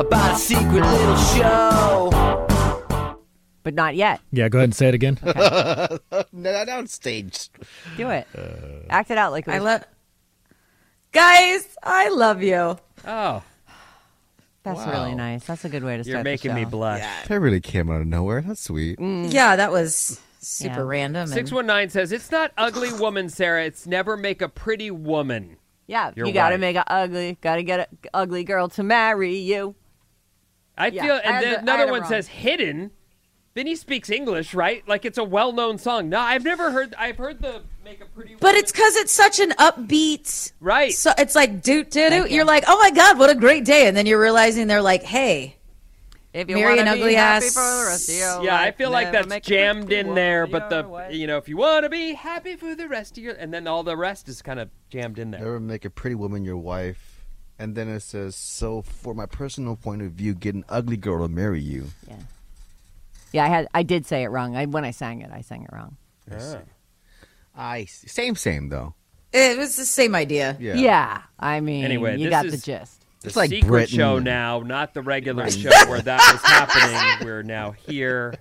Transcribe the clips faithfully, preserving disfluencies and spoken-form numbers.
About a secret little show. But not yet. Yeah, go ahead and say it again. Okay. Not on stage. Do it. Uh, Act it out like it was- I love. Guys, I love you. Oh. That's wow. Really nice. That's a good way to You're start the show. You're making me blush. Yeah. That really came out of nowhere. That's sweet. Mm. Yeah, that was super yeah. random. six one nine and- says, it's not ugly woman, Sarah. It's never make a pretty woman. Yeah, You're you got to right. make an ugly, got to get an ugly girl to marry you. I yeah, feel, and I then the, another one wrong. Says hidden. Then he speaks English, right? Like it's a well-known song. No, I've never heard, I've heard the make a pretty woman. But it's because it's such an upbeat. Right. So it's like doot, doot, doot. You're like, oh my God, what a great day. And then you're realizing they're like, hey, if you marry an ugly ass. Yeah, life, I feel like that's jammed in there, but the, way. You know, if you want to be happy for the rest of your, and then all the rest is kind of jammed in there. Never make a pretty woman your wife. And then it says, so for my personal point of view, get an ugly girl to marry you. Yeah. Yeah, I had I did say it wrong. I, when I sang it, I sang it wrong. Yeah. I see. I see. Same, same, though. It was the same idea. Yeah. Yeah. I mean, anyway, you got the gist. It's like secret Britain. Show now, not the regular show where that was happening. We're now here.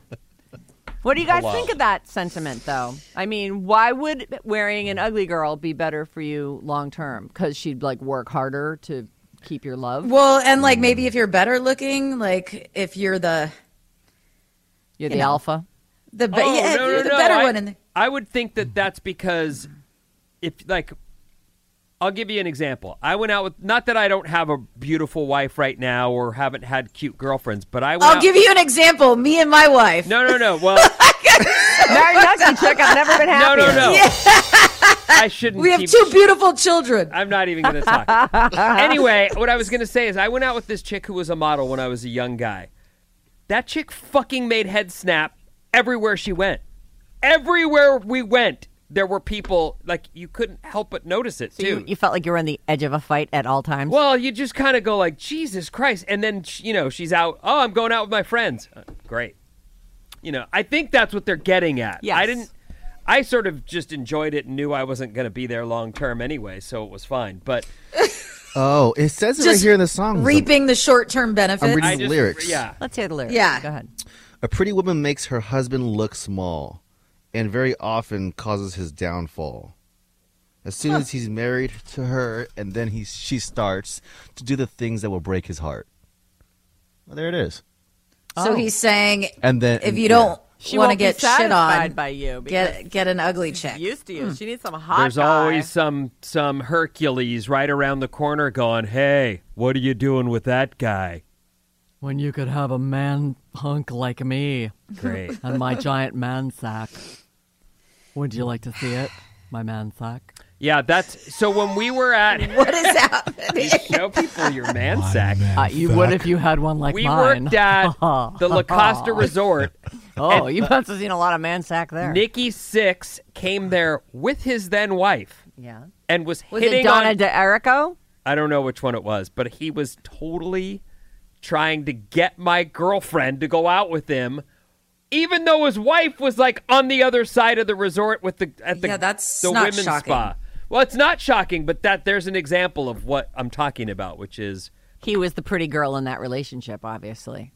What do you guys Hello. think of that sentiment, though? I mean, why would wearing an ugly girl be better for you long term? Because she'd, like, work harder to keep your love? Well, and, like, maybe if you're better looking, like, if you're the... You're you the know, alpha? The be- oh, yeah, no, you're no, the no. better I, one. In the- I would think that that's because if, like... I'll give you an example. I went out with, not that I don't have a beautiful wife right now or haven't had cute girlfriends, but I went I'll out give you an example. Me and my wife. No, no, no. Well, married Mexican chick, I've never been happier. No, no, no. Yeah. I shouldn't. We have keep... two beautiful children. I'm not even going to talk. Anyway, what I was going to say is I went out with this chick who was a model when I was a young guy. That chick fucking made head snap everywhere she went. Everywhere we went. There were people, like, you couldn't help but notice it, so too. You, you felt like you were on the edge of a fight at all times? Well, you just kind of go like, Jesus Christ. And then, you know, she's out. Oh, I'm going out with my friends. Uh, great. You know, I think that's what they're getting at. Yes. I didn't, I sort of just enjoyed it and knew I wasn't going to be there long term anyway, so it was fine. But. Oh, it says it right here in the song. Reaping the short-term benefits. I'm reading the lyrics. Yeah. Let's hear the lyrics. Yeah. Go ahead. A pretty woman makes her husband look small. And very often causes his downfall. As soon as he's married to her, and then he she starts to do the things that will break his heart. Well, there it is. So oh. he's saying, and then if you yeah. don't want to get shit on, by you get get an ugly chick. Used to you. Mm. She needs some hot. There's guy. Always some some Hercules right around the corner going, "Hey, what are you doing with that guy?" When you could have a man hunk like me, great, and my giant man sack. Would you like to see it? My man sack? Yeah, that's... So when we were at... What is happening? You show people your man my sack. Man uh, you sack. Would if you had one like we mine. We worked at the La Costa Resort. Oh, you must have seen a lot of man sack there. Nikki Sixx came there with his then wife. Yeah. And was, was hitting on... Was it Donna DeRico? I don't know which one it was, but he was totally trying to get my girlfriend to go out with him even though his wife was like on the other side of the resort with the at the, yeah, that's the not women's shocking. Spa. Well, it's not shocking, but that there's an example of what I'm talking about, which is he was the pretty girl in that relationship, obviously.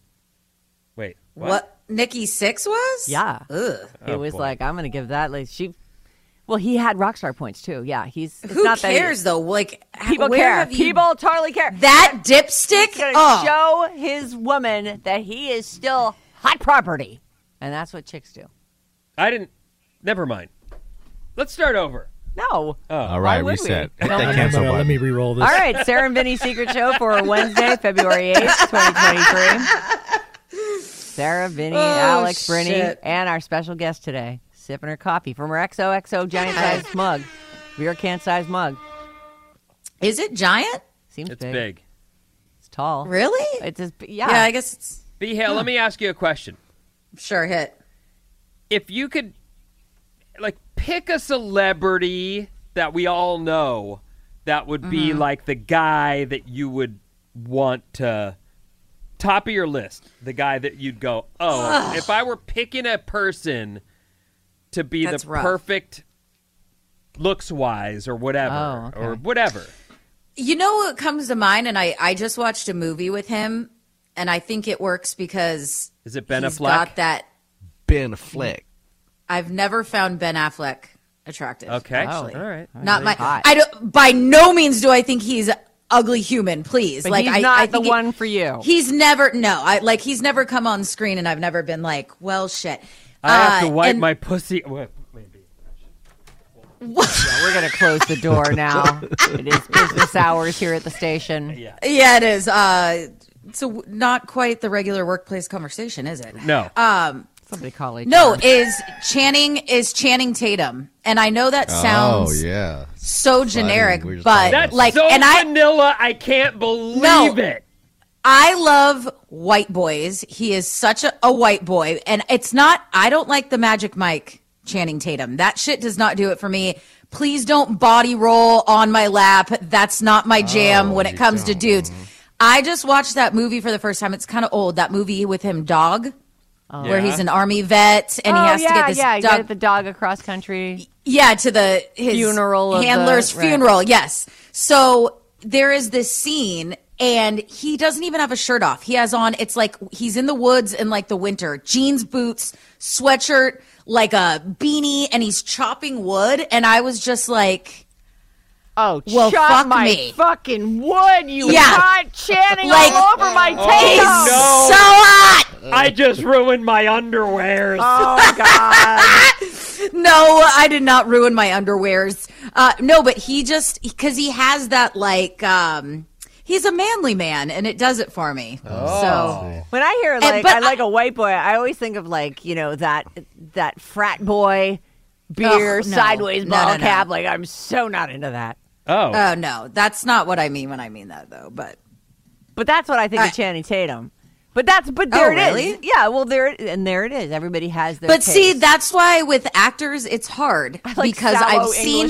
Wait, what? what Nikki Sixx was? Yeah, Ugh. it oh, was boy. like I'm going to give that. Like she, well, he had rock star points too. Yeah, he's. It's Who not cares that he, though? Like people where care. Have people you, totally care. That dipstick he's oh. show his woman that he is still hot property, and that's what chicks do. I didn't. Never mind. Let's start over. No. Oh, all right, reset. We? That cancel button. Let me re-roll this. All right, Sarah and Vinny's Secret Show for Wednesday, February eighth, twenty twenty-three. Sarah, Vinny, oh, Alex, Brittany, shit. and our special guest today, sipping her coffee from her X O X O giant-sized mug, beer can-sized mug. Is it giant? Seems it's big. It's big. It's tall. Really? It's as, yeah. Yeah, I guess it's... B-Hale, yeah. let me ask you a question. Sure, hit. If you could, like... pick a celebrity that we all know that would be mm-hmm. like the guy that you would want to top of your list. The guy that you'd go, oh, Ugh. if I were picking a person to be That's the rough. perfect looks-wise or whatever, oh, okay. or whatever. You know what comes to mind, and I, I just watched a movie with him, and I think it works because Is it Ben he's Affleck? got that Ben Affleck. I've never found Ben Affleck attractive. Okay, actually. Oh, all right. Not my. Hot. I don't. By no means do I think he's an ugly human. Please, but like he's I, not I the think one it, for you. He's never. No, I like he's never come on screen, and I've never been like, well, shit. I uh, have to wipe and, my pussy. Wait, maybe. What? Yeah, we're gonna close the door now. It is business hours here at the station. Yeah, yeah, it is. Uh, so not quite the regular workplace conversation, is it? No. Um. Somebody call H R. No, is Channing is Channing Tatum, and I know that sounds oh, yeah. so generic, but that's like, so and I, vanilla, I can't believe no, it. I love white boys. He is such a, a white boy, and it's not. I don't like the Magic Mike Channing Tatum. That shit does not do it for me. Please don't body roll on my lap. That's not my jam oh, when it comes don't. to dudes. I just watched that movie for the first time. It's kind of old. That movie with him, Dog. Oh. Where yeah. he's an army vet and oh, he has yeah, to get this yeah. dog. Get the dog across country. Yeah, to the his funeral handler's the, funeral. Right. Yes. So there is this scene, and he doesn't even have a shirt off. He has on. It's like he's in the woods in like the winter, jeans, boots, sweatshirt, like a beanie, and he's chopping wood. And I was just like, oh, well, chop fuck my me. fucking wood, you yeah. hot Channing like, all over my tail. Oh, no. So hot. I just ruined my underwears. Oh, God. No, I did not ruin my underwears. Uh, no, but he just, because he has that, like, um, he's a manly man, and it does it for me. Oh. So when I hear, like, and, I like I, a white boy, I always think of, like, you know, that that frat boy, beer, oh, no, sideways no, ball no, no, cap. No. Like, I'm so not into that. Oh. Oh, no. That's not what I mean when I mean that, though. But, but that's what I think I, of Channing Tatum. But that's but there oh, it really? is. Yeah, well there and there it is. Everybody has their But taste. See, that's why with actors it's hard I like because I've seen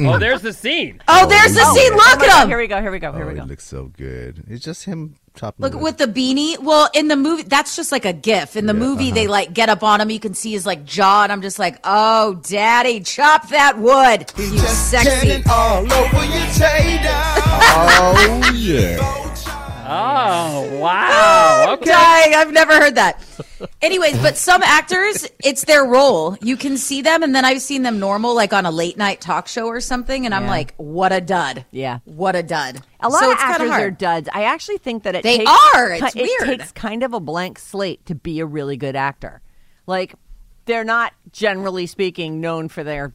Oh, there's the scene. Oh, oh there's the oh, scene. Look at him. Here we go. Here we go. Here oh, we go. It looks so good. It's just him chopping Look wood. with the beanie. Well, in the movie that's just like a gif. In the yeah, movie uh-huh. they like get up on him. You can see his like jaw and I'm just like, "Oh, daddy, chop that wood." He's you sexy. All over your oh yeah. Oh, wow. Oh, okay. Dying. I've never heard that. Anyways, but some actors, it's their role. You can see them, and then I've seen them normal, like on a late night talk show or something, and yeah. I'm like, what a dud. Yeah. What a dud. A lot so of it's actors are duds. I actually think that it, they takes, are. It's it weird. takes kind of a blank slate to be a really good actor. Like, they're not, generally speaking, known for their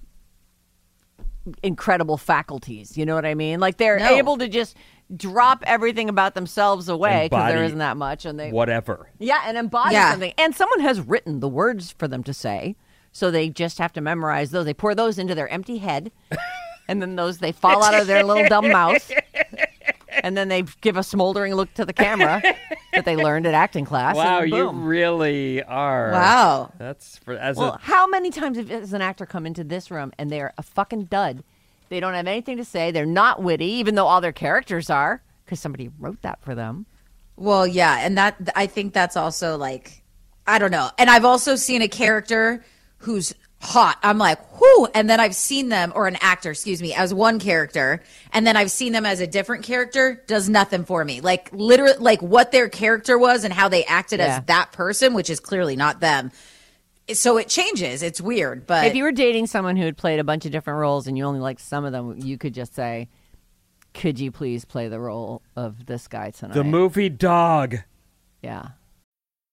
incredible faculties. You know what I mean? Like, they're no. able to just... drop everything about themselves away because there isn't that much, and they whatever, yeah, and embody yeah. something. And someone has written the words for them to say, so they just have to memorize those. They pour those into their empty head, and then those they fall out of their little dumb mouth, and then they give a smoldering look to the camera that they learned at acting class. Wow, you really are. Wow, that's for as well. A... How many times has an actor come into this room and they're a fucking dud? They don't have anything to say. They're not witty, even though all their characters are, because somebody wrote that for them. Well, yeah, and that I think that's also like I don't know. And I've also seen a character who's hot. I'm like, whoo. And then I've seen them, or an actor, excuse me, as one character. And then I've seen them as a different character. Does nothing for me. Like, literally, like what their character was and how they acted yeah. as that person, which is clearly not them. So it changes. It's weird. But if you were dating someone who had played a bunch of different roles and you only liked some of them, you could just say, could you please play the role of this guy tonight? The movie Dog. Yeah.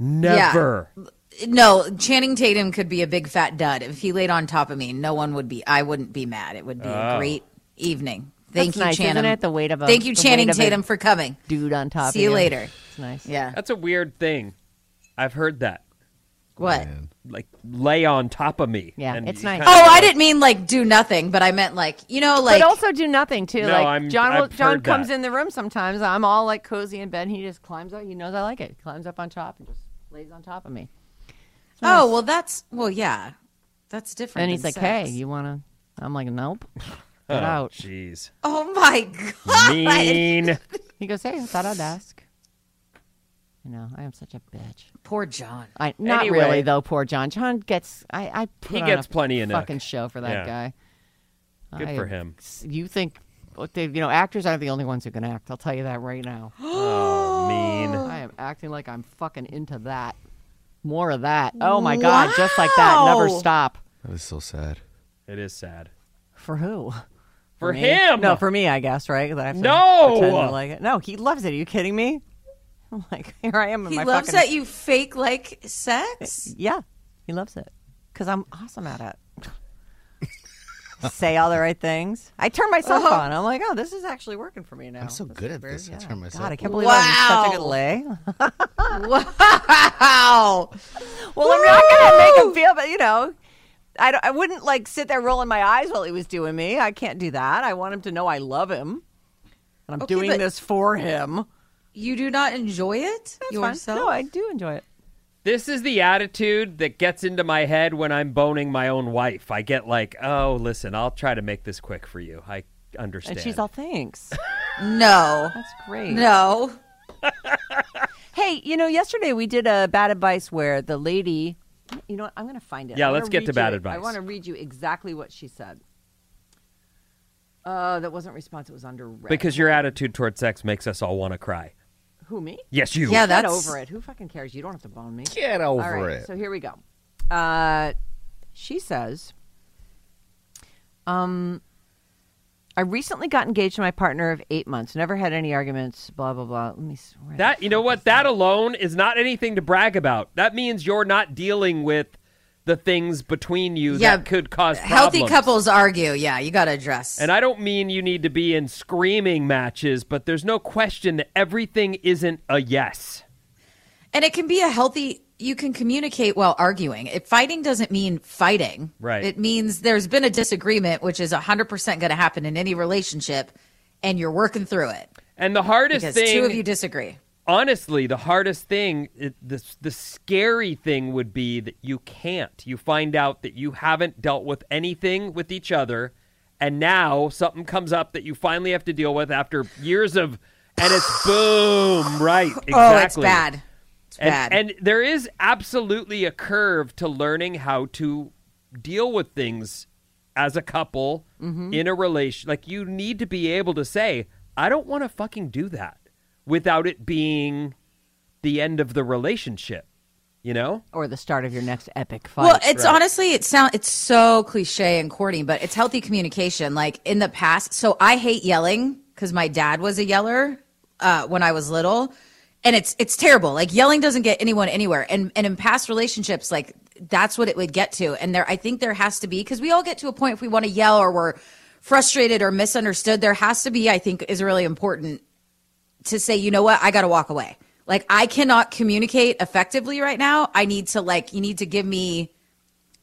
Never. Yeah. No, Channing Tatum could be a big fat dud. If he laid on top of me, no one would be, I wouldn't be mad. It would be oh. a great evening. Thank that's you, nice, Channing. Isn't it? The weight of a, Thank you, Channing Tatum, for coming. Dude on top See of you. See you later. It's nice. Yeah. That's a weird thing. I've heard that. What? Man. Like, lay on top of me. Yeah, and it's nice. Oh, I didn't mean, like, do nothing, but I meant, like, you know, like. But also do nothing, too. No, like, I'm, John will, John comes that. in the room sometimes. I'm all, like, cozy in bed. He just climbs up. He knows I like it. He climbs up on top and just. Lays on top of me. So oh, nice. well, that's, well, yeah. That's different. And he's like, sex. hey, you want to, I'm like, nope. Get oh, out. Jeez. Oh, my God. Mean. He goes, hey, I thought I'd ask. You know, I am such a bitch. Poor John. I, not anyway, really, though, poor John. John gets, I, I put he on gets a plenty of fucking nook. show for that yeah. guy. Good I, for him. You think, you know, actors aren't the only ones who can act. I'll tell you that right now. Oh, mean. I am acting like I'm fucking into that. More of that. Oh, my wow. God. Just like that. Never stop. That is so sad. It is sad. For who? For, for him. No, for me, I guess, right? I have to no. To like it. No, he loves it. Are you kidding me? I'm like, here I am. In he my loves fucking... that you fake like sex? Yeah. He loves it. Because I'm awesome at it. Say all the right things. I turn myself uh-huh. on. I'm like, oh, this is actually working for me now. I'm so this good at weird. this. Yeah. I turn myself God, I can't believe wow. I'm such a good lay. Wow. Well, Woo! I'm not going to make him feel, but, you know, I, don't, I wouldn't, like, sit there rolling my eyes while he was doing me. I can't do that. I want him to know I love him. And I'm okay, doing this for him. You do not enjoy it That's yourself? Fine. No, I do enjoy it. This is the attitude that gets into my head when I'm boning my own wife. I get like, oh, listen, I'll try to make this quick for you. I understand. And she's all, thanks. No. That's great. No. Hey, you know, yesterday we did a bad advice where the lady, you know what, I'm going to find it. Yeah, let's get to bad advice. I want to read you exactly what she said. Uh, that wasn't response. It was under red. Because your attitude toward sex makes us all want to cry. Who, me? Yes, you. Yeah, that's... Get over it. Who fucking cares? You don't have to bone me. Get over All right, it. So here we go. Uh, she says, "Um, I recently got engaged to my partner of eight months. Never had any arguments, blah, blah, blah. Let me swear. That, you know what? That alone is not anything to brag about. That means you're not dealing with the things between you yeah, that could cause problems. Healthy couples argue. Yeah, you got to address. And I don't mean you need to be in screaming matches, but there's no question that everything isn't a yes. And it can be a healthy, you can communicate while arguing. If fighting doesn't mean fighting. Right. It means there's been a disagreement, which is one hundred percent going to happen in any relationship, and you're working through it. And the hardest because thing. Because two of you disagree. Honestly, the hardest thing, it, the, the scary thing would be that you can't. You find out that you haven't dealt with anything with each other, and now something comes up that you finally have to deal with after years of, and it's boom, right, exactly. Oh, it's bad. It's and, bad. And there is absolutely a curve to learning how to deal with things as a couple mm-hmm. in a relation. Like, you need to be able to say, I don't want to fucking do that. Without it being the end of the relationship, you know? Or the start of your next epic fight. Well, it's right. honestly, it sound, it's so cliche and corny, but it's healthy communication. Like, in the past, so I hate yelling because my dad was a yeller uh, when I was little. And it's it's terrible. Like, yelling doesn't get anyone anywhere. And and in past relationships, like, that's what it would get to. And there, I think there has to be, because we all get to a point if we want to yell or we're frustrated or misunderstood, there has to be, I think, is really important to say, you know what, I got to walk away. Like, I cannot communicate effectively right now. I need to, like, you need to give me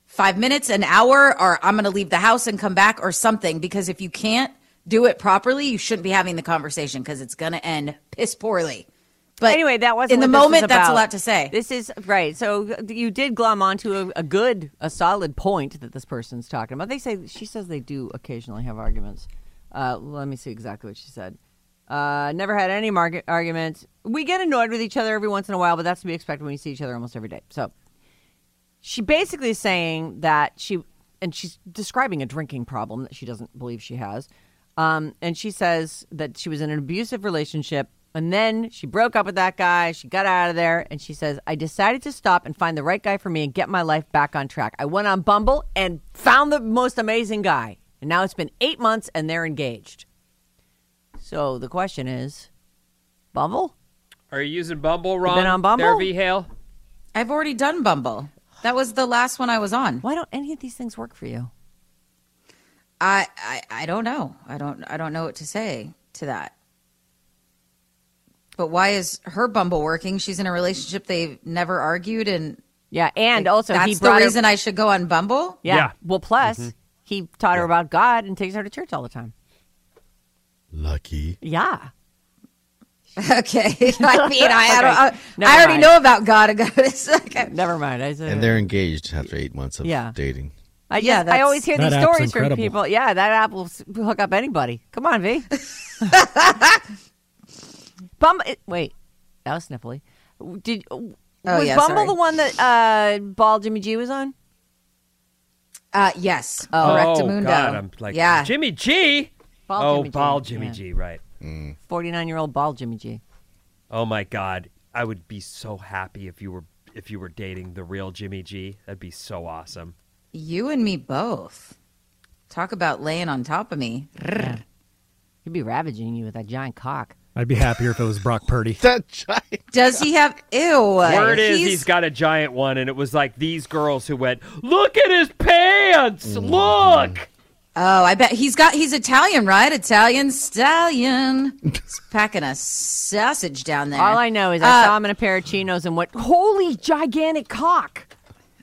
five minutes, an hour, or I'm going to leave the house and come back or something. Because if you can't do it properly, you shouldn't be having the conversation because it's going to end piss poorly. But anyway, that wasn't in the moment. That's a lot to say. This is right. So you did glom onto a, a good, a solid point that this person's talking about. They say she says they do occasionally have arguments. Uh, let me see exactly what she said. Uh, never had any marg- arguments. We get annoyed with each other every once in a while, but that's to be expected when you see each other almost every day. So she basically is saying that she, and she's describing a drinking problem that she doesn't believe she has. Um, and she says that she was in an abusive relationship. And then she broke up with that guy. She got out of there. And she says, I decided to stop and find the right guy for me and get my life back on track. I went on Bumble and found the most amazing guy. And now it's been eight months and they're engaged. So the question is, Bumble? Are you using Bumble wrong? Been on Bumble? Therapy, Hale? I've already done Bumble. That was the last one I was on. Why don't any of these things work for you? I I, I don't know. I don't I don't know what to say to that. But why is her Bumble working? She's in a relationship they've never argued, and yeah, and like, also that's he the reason her... I should go on Bumble. Yeah. yeah. Well, plus mm-hmm. he taught yeah. her about God and takes her to church all the time. Lucky. Yeah. Okay. I mean, I, okay. I, don't, I, I already know about God. Okay. Never mind. I said, and they're engaged after eight months of yeah. dating. I just, yeah, I always hear these stories incredible. from people. Yeah, that app will hook up anybody. Come on, V. Bumble, wait, that was sniffly. Did oh, was yeah, Bumble sorry. the one that uh, Bald Jimmy G was on? Uh, yes. Oh, oh God, I'm like yeah. Jimmy G. Bald oh, Jimmy Bald G. Jimmy yeah. G. Right. forty-nine-year-old Bald Jimmy G. Oh my God, I would be so happy if you were if you were dating the real Jimmy G. That'd be so awesome. You and me both. Talk about laying on top of me. Yeah. He'd be ravaging you with that giant cock. I'd be happier if it was Brock Purdy. That giant. Does he have, ew. Word he's, is he's got a giant one, and it was like these girls who went, look at his pants, mm-hmm. look. Oh, I bet he's got, he's Italian, right? Italian stallion. He's packing a sausage down there. All I know is I uh, saw him in a pair of chinos and went, holy gigantic cock.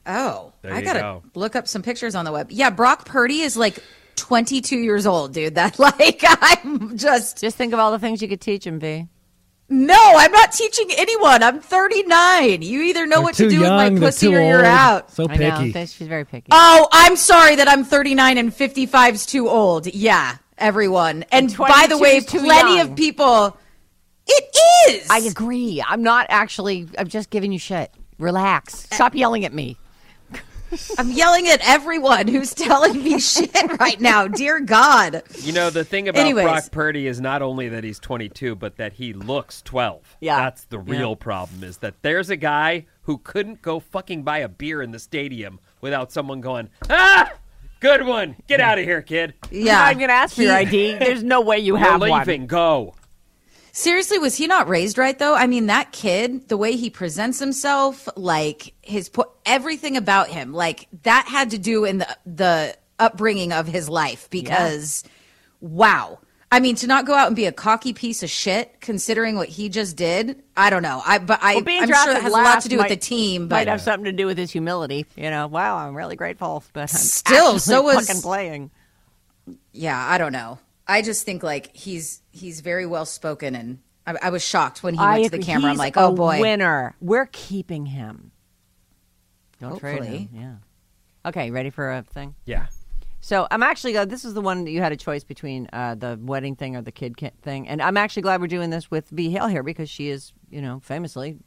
Oh, there I got to go. Look up some pictures on the web. Yeah, Brock Purdy is like twenty-two years old, dude. That, like, I'm just... Just think of all the things you could teach him, V. No, I'm not teaching anyone. I'm thirty-nine. You either know they're what to do young, with my pussy or you're old. Out. So picky. I know. She's very picky. Oh, I'm sorry that I'm thirty-nine and fifty-five's too old. Yeah, everyone. And, and by the way, plenty young. Of people... It is! I agree. I'm not actually... I'm just giving you shit. Relax. Stop uh, yelling at me. I'm yelling at everyone who's telling me shit right now. Dear God. You know, the thing about Anyways. Brock Purdy is not only that he's twenty-two, but that he looks twelve. Yeah. That's the real yeah. problem, is that there's a guy who couldn't go fucking buy a beer in the stadium without someone going, ah, good one. Get yeah. out of here, kid. Yeah. I'm going to ask for your I D. There's no way you have one. You're leaving. Go. Seriously, was he not raised right, though? I mean, that kid, the way he presents himself, like his po- everything about him, like that had to do in the, the upbringing of his life because, yeah. wow. I mean, to not go out and be a cocky piece of shit, considering what he just did, I don't know. I but I, well, I'm sure it has a lot to do might, with the team. But might have something to do with his humility. You know, wow, I'm really grateful, but I'm still so was, fucking playing. Yeah, I don't know. I just think, like, he's he's very well-spoken, and I, I was shocked when he I, went to the camera. I'm like, oh, boy. He's a winner. We're keeping him. Don't Hopefully. Trade him. Yeah. Okay, ready for a thing? Yeah. So I'm actually uh, – this is the one that you had a choice between uh, the wedding thing or the kid thing, and I'm actually glad we're doing this with V. Hale here because she is, you know, famously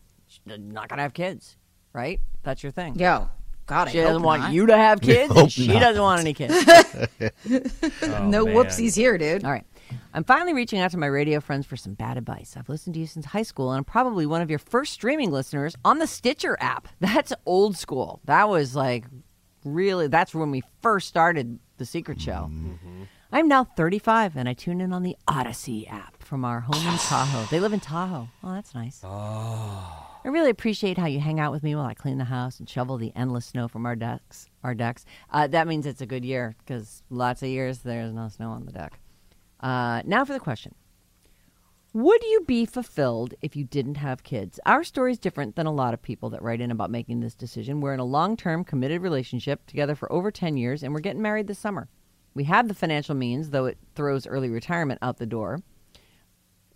not going to have kids, right? That's your thing. Yeah. God, she I doesn't want not. you to have kids, and she not. doesn't want any kids. oh, no man. Whoopsies here, dude. All right. I'm finally reaching out to my radio friends for some bad advice. I've listened to you since high school, and I'm probably one of your first streaming listeners on the Stitcher app. That's old school. That was like really, that's when we first started The Secret Show. Mm-hmm. I'm now thirty-five, and I tune in on the Odyssey app from our home in Tahoe. They live in Tahoe. Oh, that's nice. Oh. I really appreciate how you hang out with me while I clean the house and shovel the endless snow from our decks. Our decks. Uh, that means it's a good year because lots of years there's no snow on the deck. Uh, now for the question. Would you be fulfilled if you didn't have kids? Our story is different than a lot of people that write in about making this decision. We're in a long-term committed relationship together for over ten years, and we're getting married this summer. We have the financial means, though it throws early retirement out the door.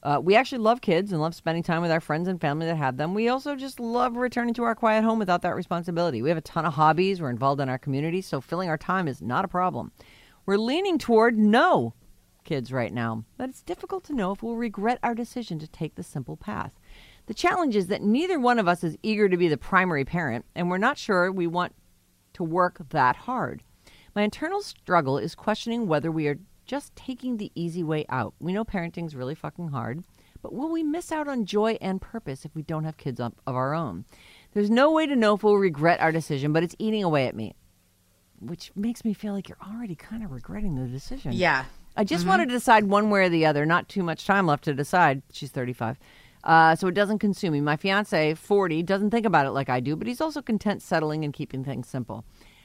Uh, we actually love kids and love spending time with our friends and family that have them. We also just love returning to our quiet home without that responsibility. We have a ton of hobbies. We're involved in our community, so filling our time is not a problem. We're leaning toward no kids right now, but it's difficult to know if we'll regret our decision to take the simple path. The challenge is that neither one of us is eager to be the primary parent, and we're not sure we want to work that hard. My internal struggle is questioning whether we are just taking the easy way out. We know parenting's really fucking hard, but will we miss out on joy and purpose if we don't have kids of our own? There's no way to know if we'll regret our decision, but it's eating away at me, which makes me feel like you're already kind of regretting the decision. Yeah. I just mm-hmm. wanted to decide one way or the other. Not too much time left to decide. She's thirty-five. Uh, so it doesn't consume me. My fiancé, forty, doesn't think about it like I do, but he's also content settling and keeping things simple.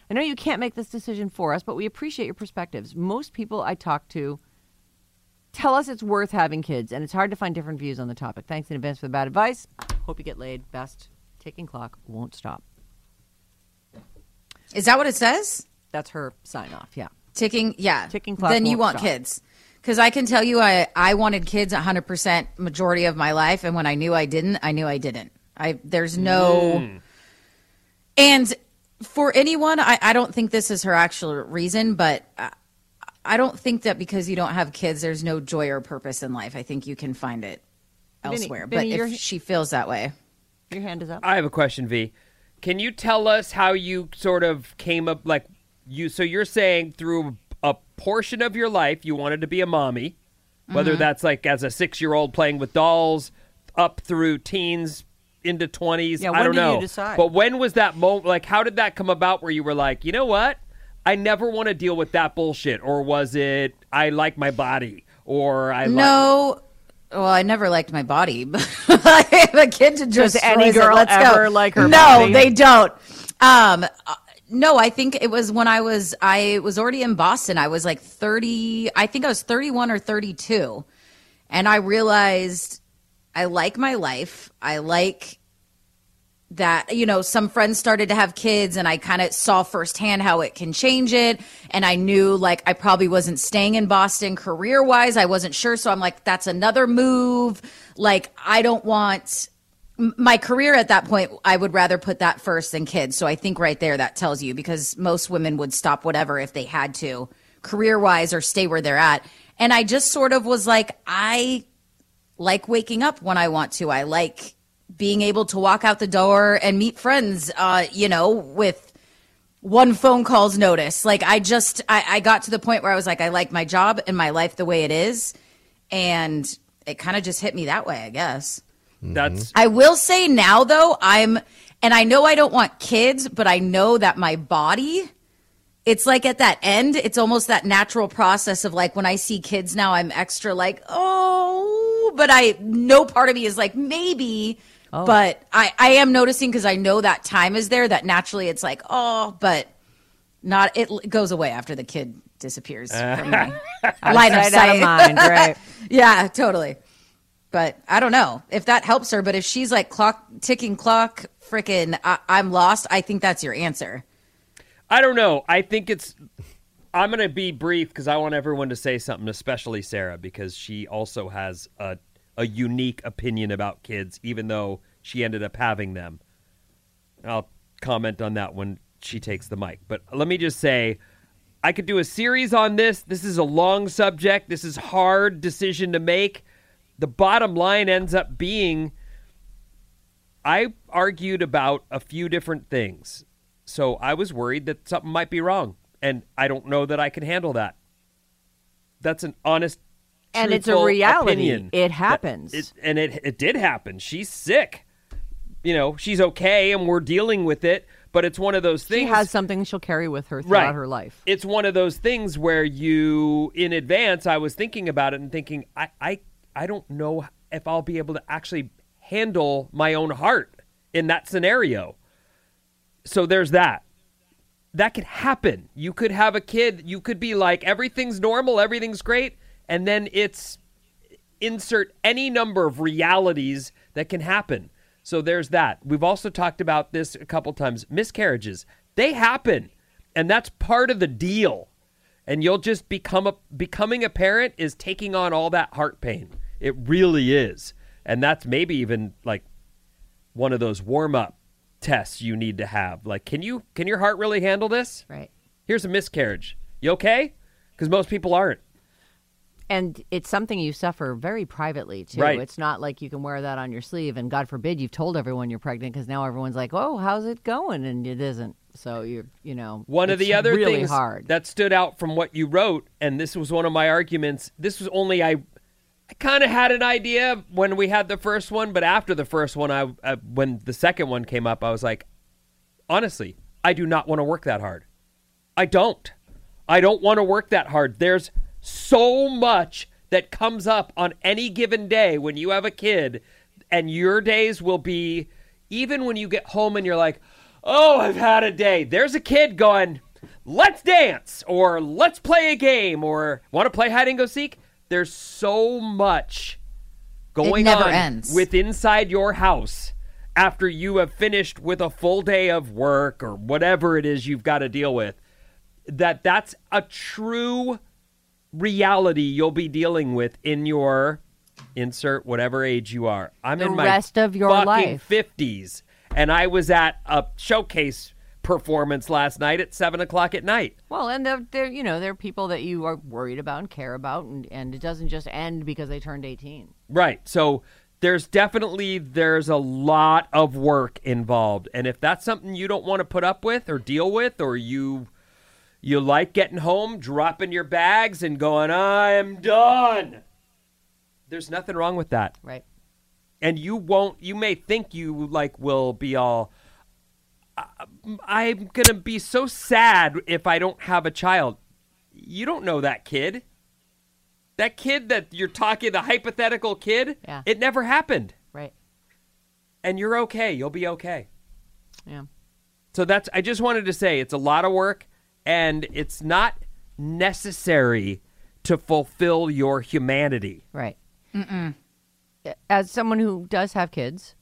I know you can't make this decision for us, but we appreciate your perspectives. Most people I talk to tell us it's worth having kids, and it's hard to find different views on the topic. Thanks in advance for the bad advice. Hope you get laid. Best. Ticking clock won't stop. Is that what it says? That's her sign off, yeah. Ticking, yeah. Ticking clock. Then you want stop. Kids. Because I can tell you I, I wanted kids one hundred percent majority of my life. And when I knew I didn't, I knew I didn't. I There's no mm. – and for anyone, I, I don't think this is her actual reason, but I, I don't think that because you don't have kids, there's no joy or purpose in life. I think you can find it elsewhere. Vinny, Vinny, but if she feels that way. Your hand is up. I have a question, V. Can you tell us how you sort of came up – like. You so you're saying through a portion of your life you wanted to be a mommy, whether mm-hmm. that's like as a six-year-old playing with dolls up through teens into twenties. Yeah, I don't know. You decide? But when was that moment? Like, how did that come about where you were like, you know what? I never want to deal with that bullshit. Or was it I like my body? Or I no. Like- well, I never liked my body, but I have a kid to just any girl it. Let's ever go. Like her. No, body? They don't. Um. No, I think it was when I was, I was already in Boston. I was like thirty, I think I was thirty-one or thirty-two. And I realized I like my life. I like that, you know, some friends started to have kids and I kind of saw firsthand how it can change it. And I knew like I probably wasn't staying in Boston career-wise. I wasn't sure. So I'm like, that's another move. Like, I don't want... my career at that point, I would rather put that first than kids. So I think right there that tells you, because most women would stop whatever if they had to career-wise or stay where they're at. And I just sort of was like, I like waking up when I want to. I like being able to walk out the door and meet friends, uh, you know, with one phone call's notice. Like I just, I, I got to the point where I was like, I like my job and my life the way it is. And it kind of just hit me that way, I guess. That's. I will say now, though, I'm and I know I don't want kids, but I know that my body, it's like at that end, it's almost that natural process of like when I see kids now, I'm extra like, oh, but I no part of me is like, maybe. Oh. But I, I am noticing because I know that time is there that naturally it's like, oh, but not it goes away after the kid disappears uh. from my line of sight. Out of mind, right? Yeah, totally. But I don't know if that helps her. But if she's like clock ticking clock, freaking I- I'm lost. I think that's your answer. I don't know. I think it's I'm going to be brief because I want everyone to say something, especially Sarah, because she also has a, a unique opinion about kids, even though she ended up having them. I'll comment on that when she takes the mic. But let me just say I could do a series on this. This is a long subject. This is a hard decision to make. The bottom line ends up being I argued about a few different things. So I was worried that something might be wrong. And I don't know that I can handle that. That's an honest, truthful opinion. And it's a reality. It happens. It, and it, it did happen. She's sick. You know, she's okay and we're dealing with it. But it's one of those things. She has something she'll carry with her throughout right. her life. It's one of those things where you, in advance, I was thinking about it and thinking, I I I don't know if I'll be able to actually handle my own heart in that scenario. So there's that. That could happen. You could have a kid. You could be like, everything's normal. Everything's great. And then it's insert any number of realities that can happen. So there's that. We've also talked about this a couple times. Miscarriages, they happen, and that's part of the deal. And you'll just become a becoming a parent is taking on all that heart pain. It really is. And that's maybe even like one of those warm-up tests you need to have. Like, can you can your heart really handle this? Right. Here's a miscarriage. You okay? Because most people aren't. And it's something you suffer very privately, too. Right. It's not like you can wear that on your sleeve. And God forbid you've told everyone you're pregnant, because now everyone's like, oh, how's it going? And it isn't. So, you're, you know, one of the other really things hard. That stood out from what you wrote, and this was one of my arguments. This was only I I kind of had an idea when we had the first one. But after the first one, I, I when the second one came up, I was like, honestly, I do not want to work that hard. I don't. I don't want to work that hard. There's so much that comes up on any given day when you have a kid, and your days will be, even when you get home and you're like, oh, I've had a day. There's a kid going, let's dance, or let's play a game, or want to play hide and go seek. There's so much going on ends. With inside your house after you have finished with a full day of work or whatever it is you've got to deal with, that that's a true reality you'll be dealing with in your insert whatever age you are. I'm the in my rest of your fucking life. fifties, and I was at a showcase performance last night at seven o'clock at night. Well, and they're, they're, you know, there are people that you are worried about and care about, and, and it doesn't just end because they turned eighteen. Right. So there's definitely there's a lot of work involved, and if that's something you don't want to put up with or deal with, or you. You like getting home, dropping your bags, and going, I am done. There's nothing wrong with that. Right. And you won't, you may think you like will be all, I'm going to be so sad if I don't have a child. You don't know that kid. That kid that you're talking, the hypothetical kid, yeah. It never happened. Right. And you're okay. You'll be okay. Yeah. So that's, I just wanted to say it's a lot of work. And it's not necessary to fulfill your humanity. Right. Mm-mm. As someone who does have kids,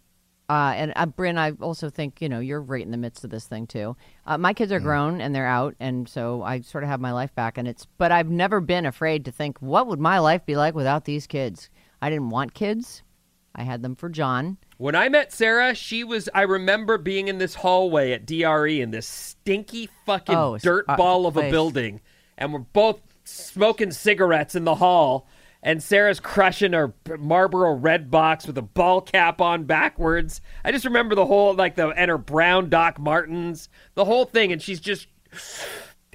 uh, and uh, Brynn, I also think, you know, you're right in the midst of this thing, too. Uh, my kids are mm. grown and they're out. And so I sort of have my life back. And it's, but I've never been afraid to think, what would my life be like without these kids? I didn't want kids. I had them for John. When I met Sarah, she was, I remember being in this hallway at D R E in this stinky fucking oh, dirt uh, ball of place. A building. And we're both smoking cigarettes in the hall. And Sarah's crushing her Marlboro red box with a ball cap on backwards. I just remember the whole, like the, and her brown Doc Martens, the whole thing. And she's just,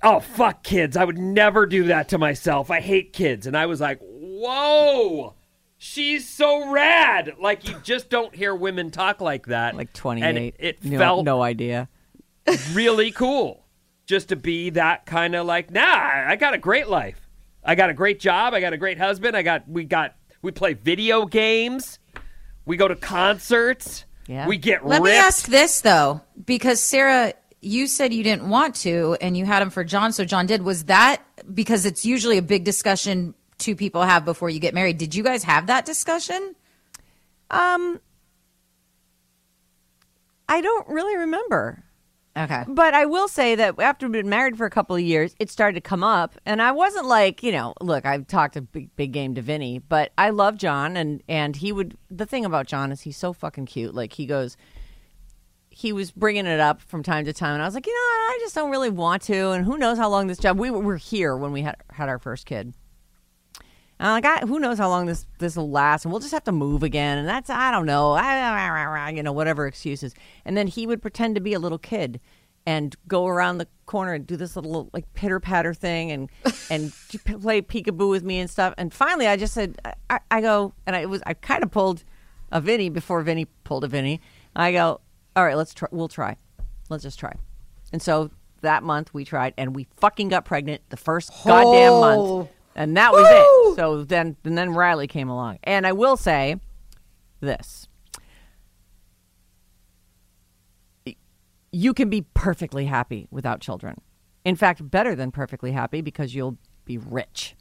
oh, fuck kids. I would never do that to myself. I hate kids. And I was like, whoa. She's so rad. Like, you just don't hear women talk like that. Like twenty-eight. And it, it no, felt... No idea. Really cool just to be that kind of like, nah, I got a great life. I got a great job. I got a great husband. I got... We got... We play video games. We go to concerts. Yeah. We get ripped. Let me ask this, though, because Sarah... You said you didn't want to, and you had him for John, so John did. Was that... Because it's usually a big discussion... two people have before you get married. Did you guys have that discussion? Um, I don't really remember. Okay. But I will say that after we've been married for a couple of years, it started to come up. And I wasn't like, you know, look, I've talked a big, big game to Vinny, but I love John. And, and he would, the thing about John is he's so fucking cute. Like he goes, he was bringing it up from time to time. And I was like, you know, I just don't really want to. And who knows how long this job, we were here when we had, had our first kid. And I'm like, I, who knows how long this, this will last, and we'll just have to move again, and that's, I don't know, I, you know, whatever excuses. And then he would pretend to be a little kid and go around the corner and do this little, like, pitter-patter thing and and play peekaboo with me and stuff. And finally, I just said, I, I go, and I it was I kind of pulled a Vinny before Vinny pulled a Vinny. I go, all right, let's try, we'll try. Let's just try. And so that month we tried, and we fucking got pregnant the first goddamn oh. month. And that was Woo! It. So then and then Riley came along. And I will say this. You can be perfectly happy without children. In fact, better than perfectly happy because you'll be rich.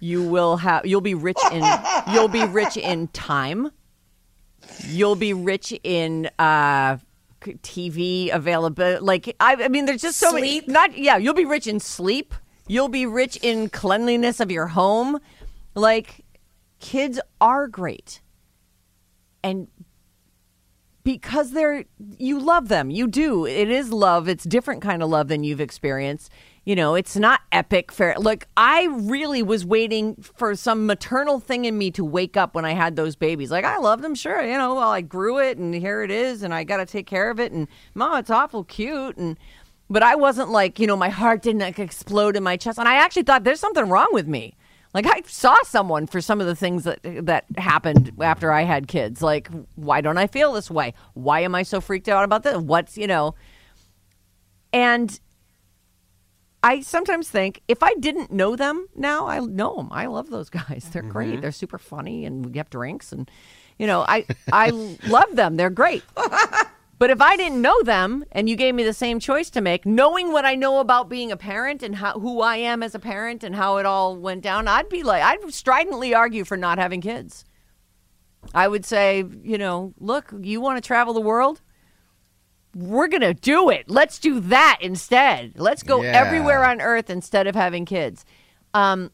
You will have. You'll be rich in. You'll be rich in time. You'll be rich in uh, T V availability. Like I, I mean, there's just so sleep. many. Not yeah. You'll be rich in sleep. You'll be rich in cleanliness of your home. Like, kids are great, and because they're you love them, you do. It is love. It's different kind of love than you've experienced. You know, it's not epic fair. Look, I really was waiting for some maternal thing in me to wake up when I had those babies. Like, I loved them, sure. You know, well, I grew it, and here it is, and I got to take care of it, and Mom, it's awful cute, and but I wasn't like, you know, my heart didn't like, explode in my chest, and I actually thought there's something wrong with me. Like, I saw someone for some of the things that that happened after I had kids. Like, why don't I feel this way? Why am I so freaked out about this? What's, you know, and I sometimes think if I didn't know them now, I know them. I love those guys. They're mm-hmm. great. They're super funny, and we have drinks, and you know, I I love them. They're great. But if I didn't know them, and you gave me the same choice to make, knowing what I know about being a parent and how, who I am as a parent and how it all went down, I'd be like, I'd stridently argue for not having kids. I would say, you know, look, you want to travel the world? We're going to do it. Let's do that instead. Let's go yeah. everywhere on earth instead of having kids, um,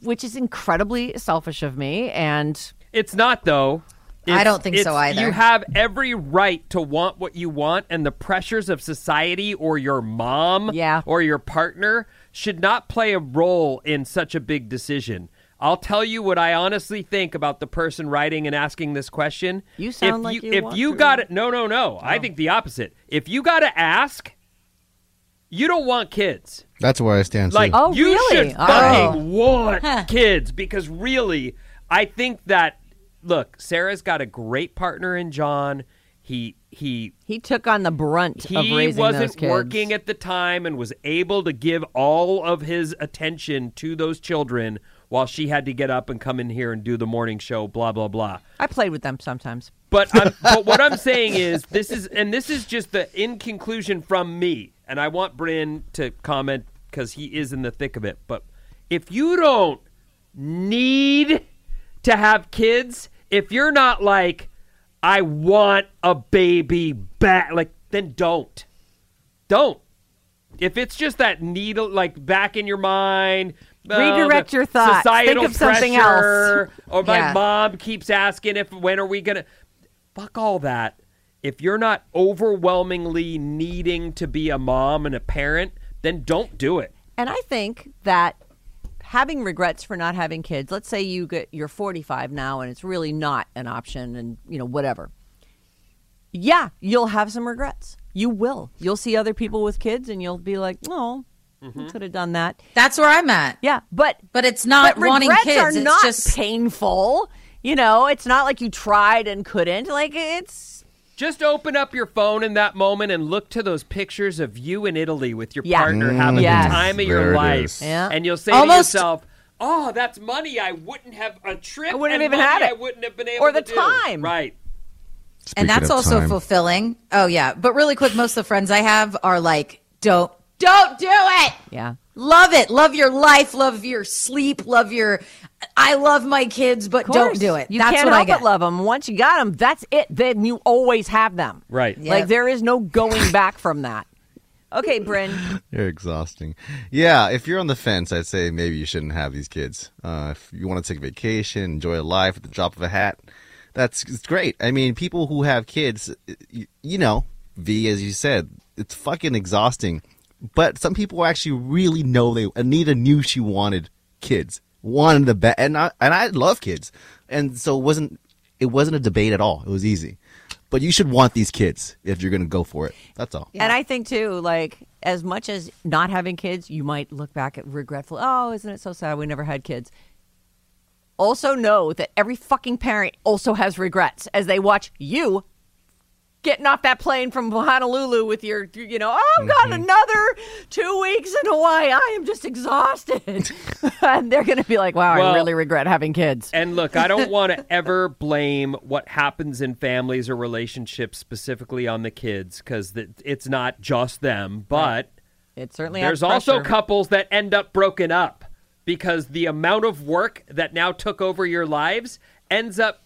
which is incredibly selfish of me. And it's not, though. It's, I don't think so either. You have every right to want what you want, and the pressures of society or your mom yeah. or your partner should not play a role in such a big decision. I'll tell you what I honestly think about the person writing and asking this question. You sound if like you, you if want you to. Got it. No, no, no. Oh. I think the opposite. If you got to ask, you don't want kids. That's where I stand. Like, oh, you really? should oh. fucking want kids, because really, I think that. Look, Sarah's got a great partner in John. He he he took on the brunt of raising those kids. He wasn't working at the time and was able to give all of his attention to those children while she had to get up and come in here and do the morning show. Blah blah blah. I played with them sometimes. But I'm, but what I'm saying is this is and this is just the in conclusion from me. And I want Bryn to comment because he is in the thick of it. But if you don't need to have kids, if you're not like, I want a baby back, like, then don't. Don't. If it's just that needle, like, back in your mind. Redirect um, your thoughts. Societal Think of pressure, something else. Or my yeah. mom keeps asking if, when are we going to, fuck all that. If you're not overwhelmingly needing to be a mom and a parent, then don't do it. And I think that having regrets for not having kids, let's say you get, you're forty-five now and it's really not an option and, you know, whatever. Yeah, you'll have some regrets. You will. You'll see other people with kids and you'll be like, oh, mm-hmm. I could have done that. That's where I'm at. Yeah, but but it's not but wanting kids. Regrets are it's not just painful. You know, it's not like you tried and couldn't. Like, it's... Just open up your phone in that moment and look to those pictures of you in Italy with your yeah. partner having yes. the time of there your life. Yeah. And you'll say Almost. to yourself, oh, that's money. I wouldn't have a trip. I wouldn't have even had it. I wouldn't have been able or the to time. Do. Right. Speaking and that's also time. fulfilling. Oh, yeah. But really quick, most of the friends I have are like, don't, don't do it. Yeah. Love it. Love your life. Love your sleep. Love your, I love my kids, but don't do it. You that's can't what help I but love them. Once you got them, that's it. Then you always have them. Right. Yep. Like, there is no going back from that. Okay, Bryn. You're exhausting. Yeah, if you're on the fence, I'd say maybe you shouldn't have these kids. Uh, if you want to take a vacation, enjoy life at the drop of a hat, that's it's great. I mean, people who have kids, you, you know, V, as you said, it's fucking exhausting. But some people actually really know they. Anita knew she wanted kids, wanted the best, and I and I love kids, and so it wasn't it wasn't a debate at all. It was easy, but you should want these kids if you're going to go for it. That's all. Yeah. And I think too, like as much as not having kids, you might look back at regretful. Oh, isn't it so sad we never had kids? Also know that every fucking parent also has regrets as they watch you. Getting off that plane from Honolulu with your, you know, oh, I've got mm-hmm. another two weeks in Hawaii. I am just exhausted. And they're going to be like, wow, well, I really regret having kids. And look, I don't want to ever blame what happens in families or relationships specifically on the kids because it's not just them. But right. it certainly there's also couples that end up broken up. because the amount of work that now took over your lives ends up,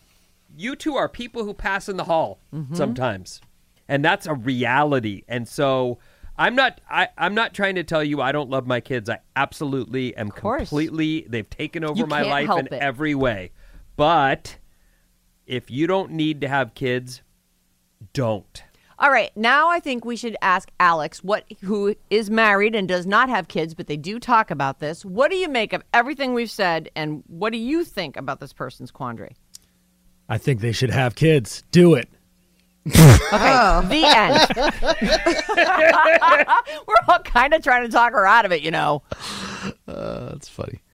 you two are people who pass in the hall mm-hmm. sometimes. And that's a reality. And so I'm not I, I'm not trying to tell you I don't love my kids. I absolutely am completely. They've taken over you my life in it. every way. But if you don't need to have kids, don't. All right. Now I think we should ask Alex, what who is married and does not have kids, but they do talk about this. What do you make of everything we've said? And what do you think about this person's quandary? I think they should have kids. Do it. Okay, oh. The end. We're all kind of trying to talk her out of it, you know. Uh, that's funny.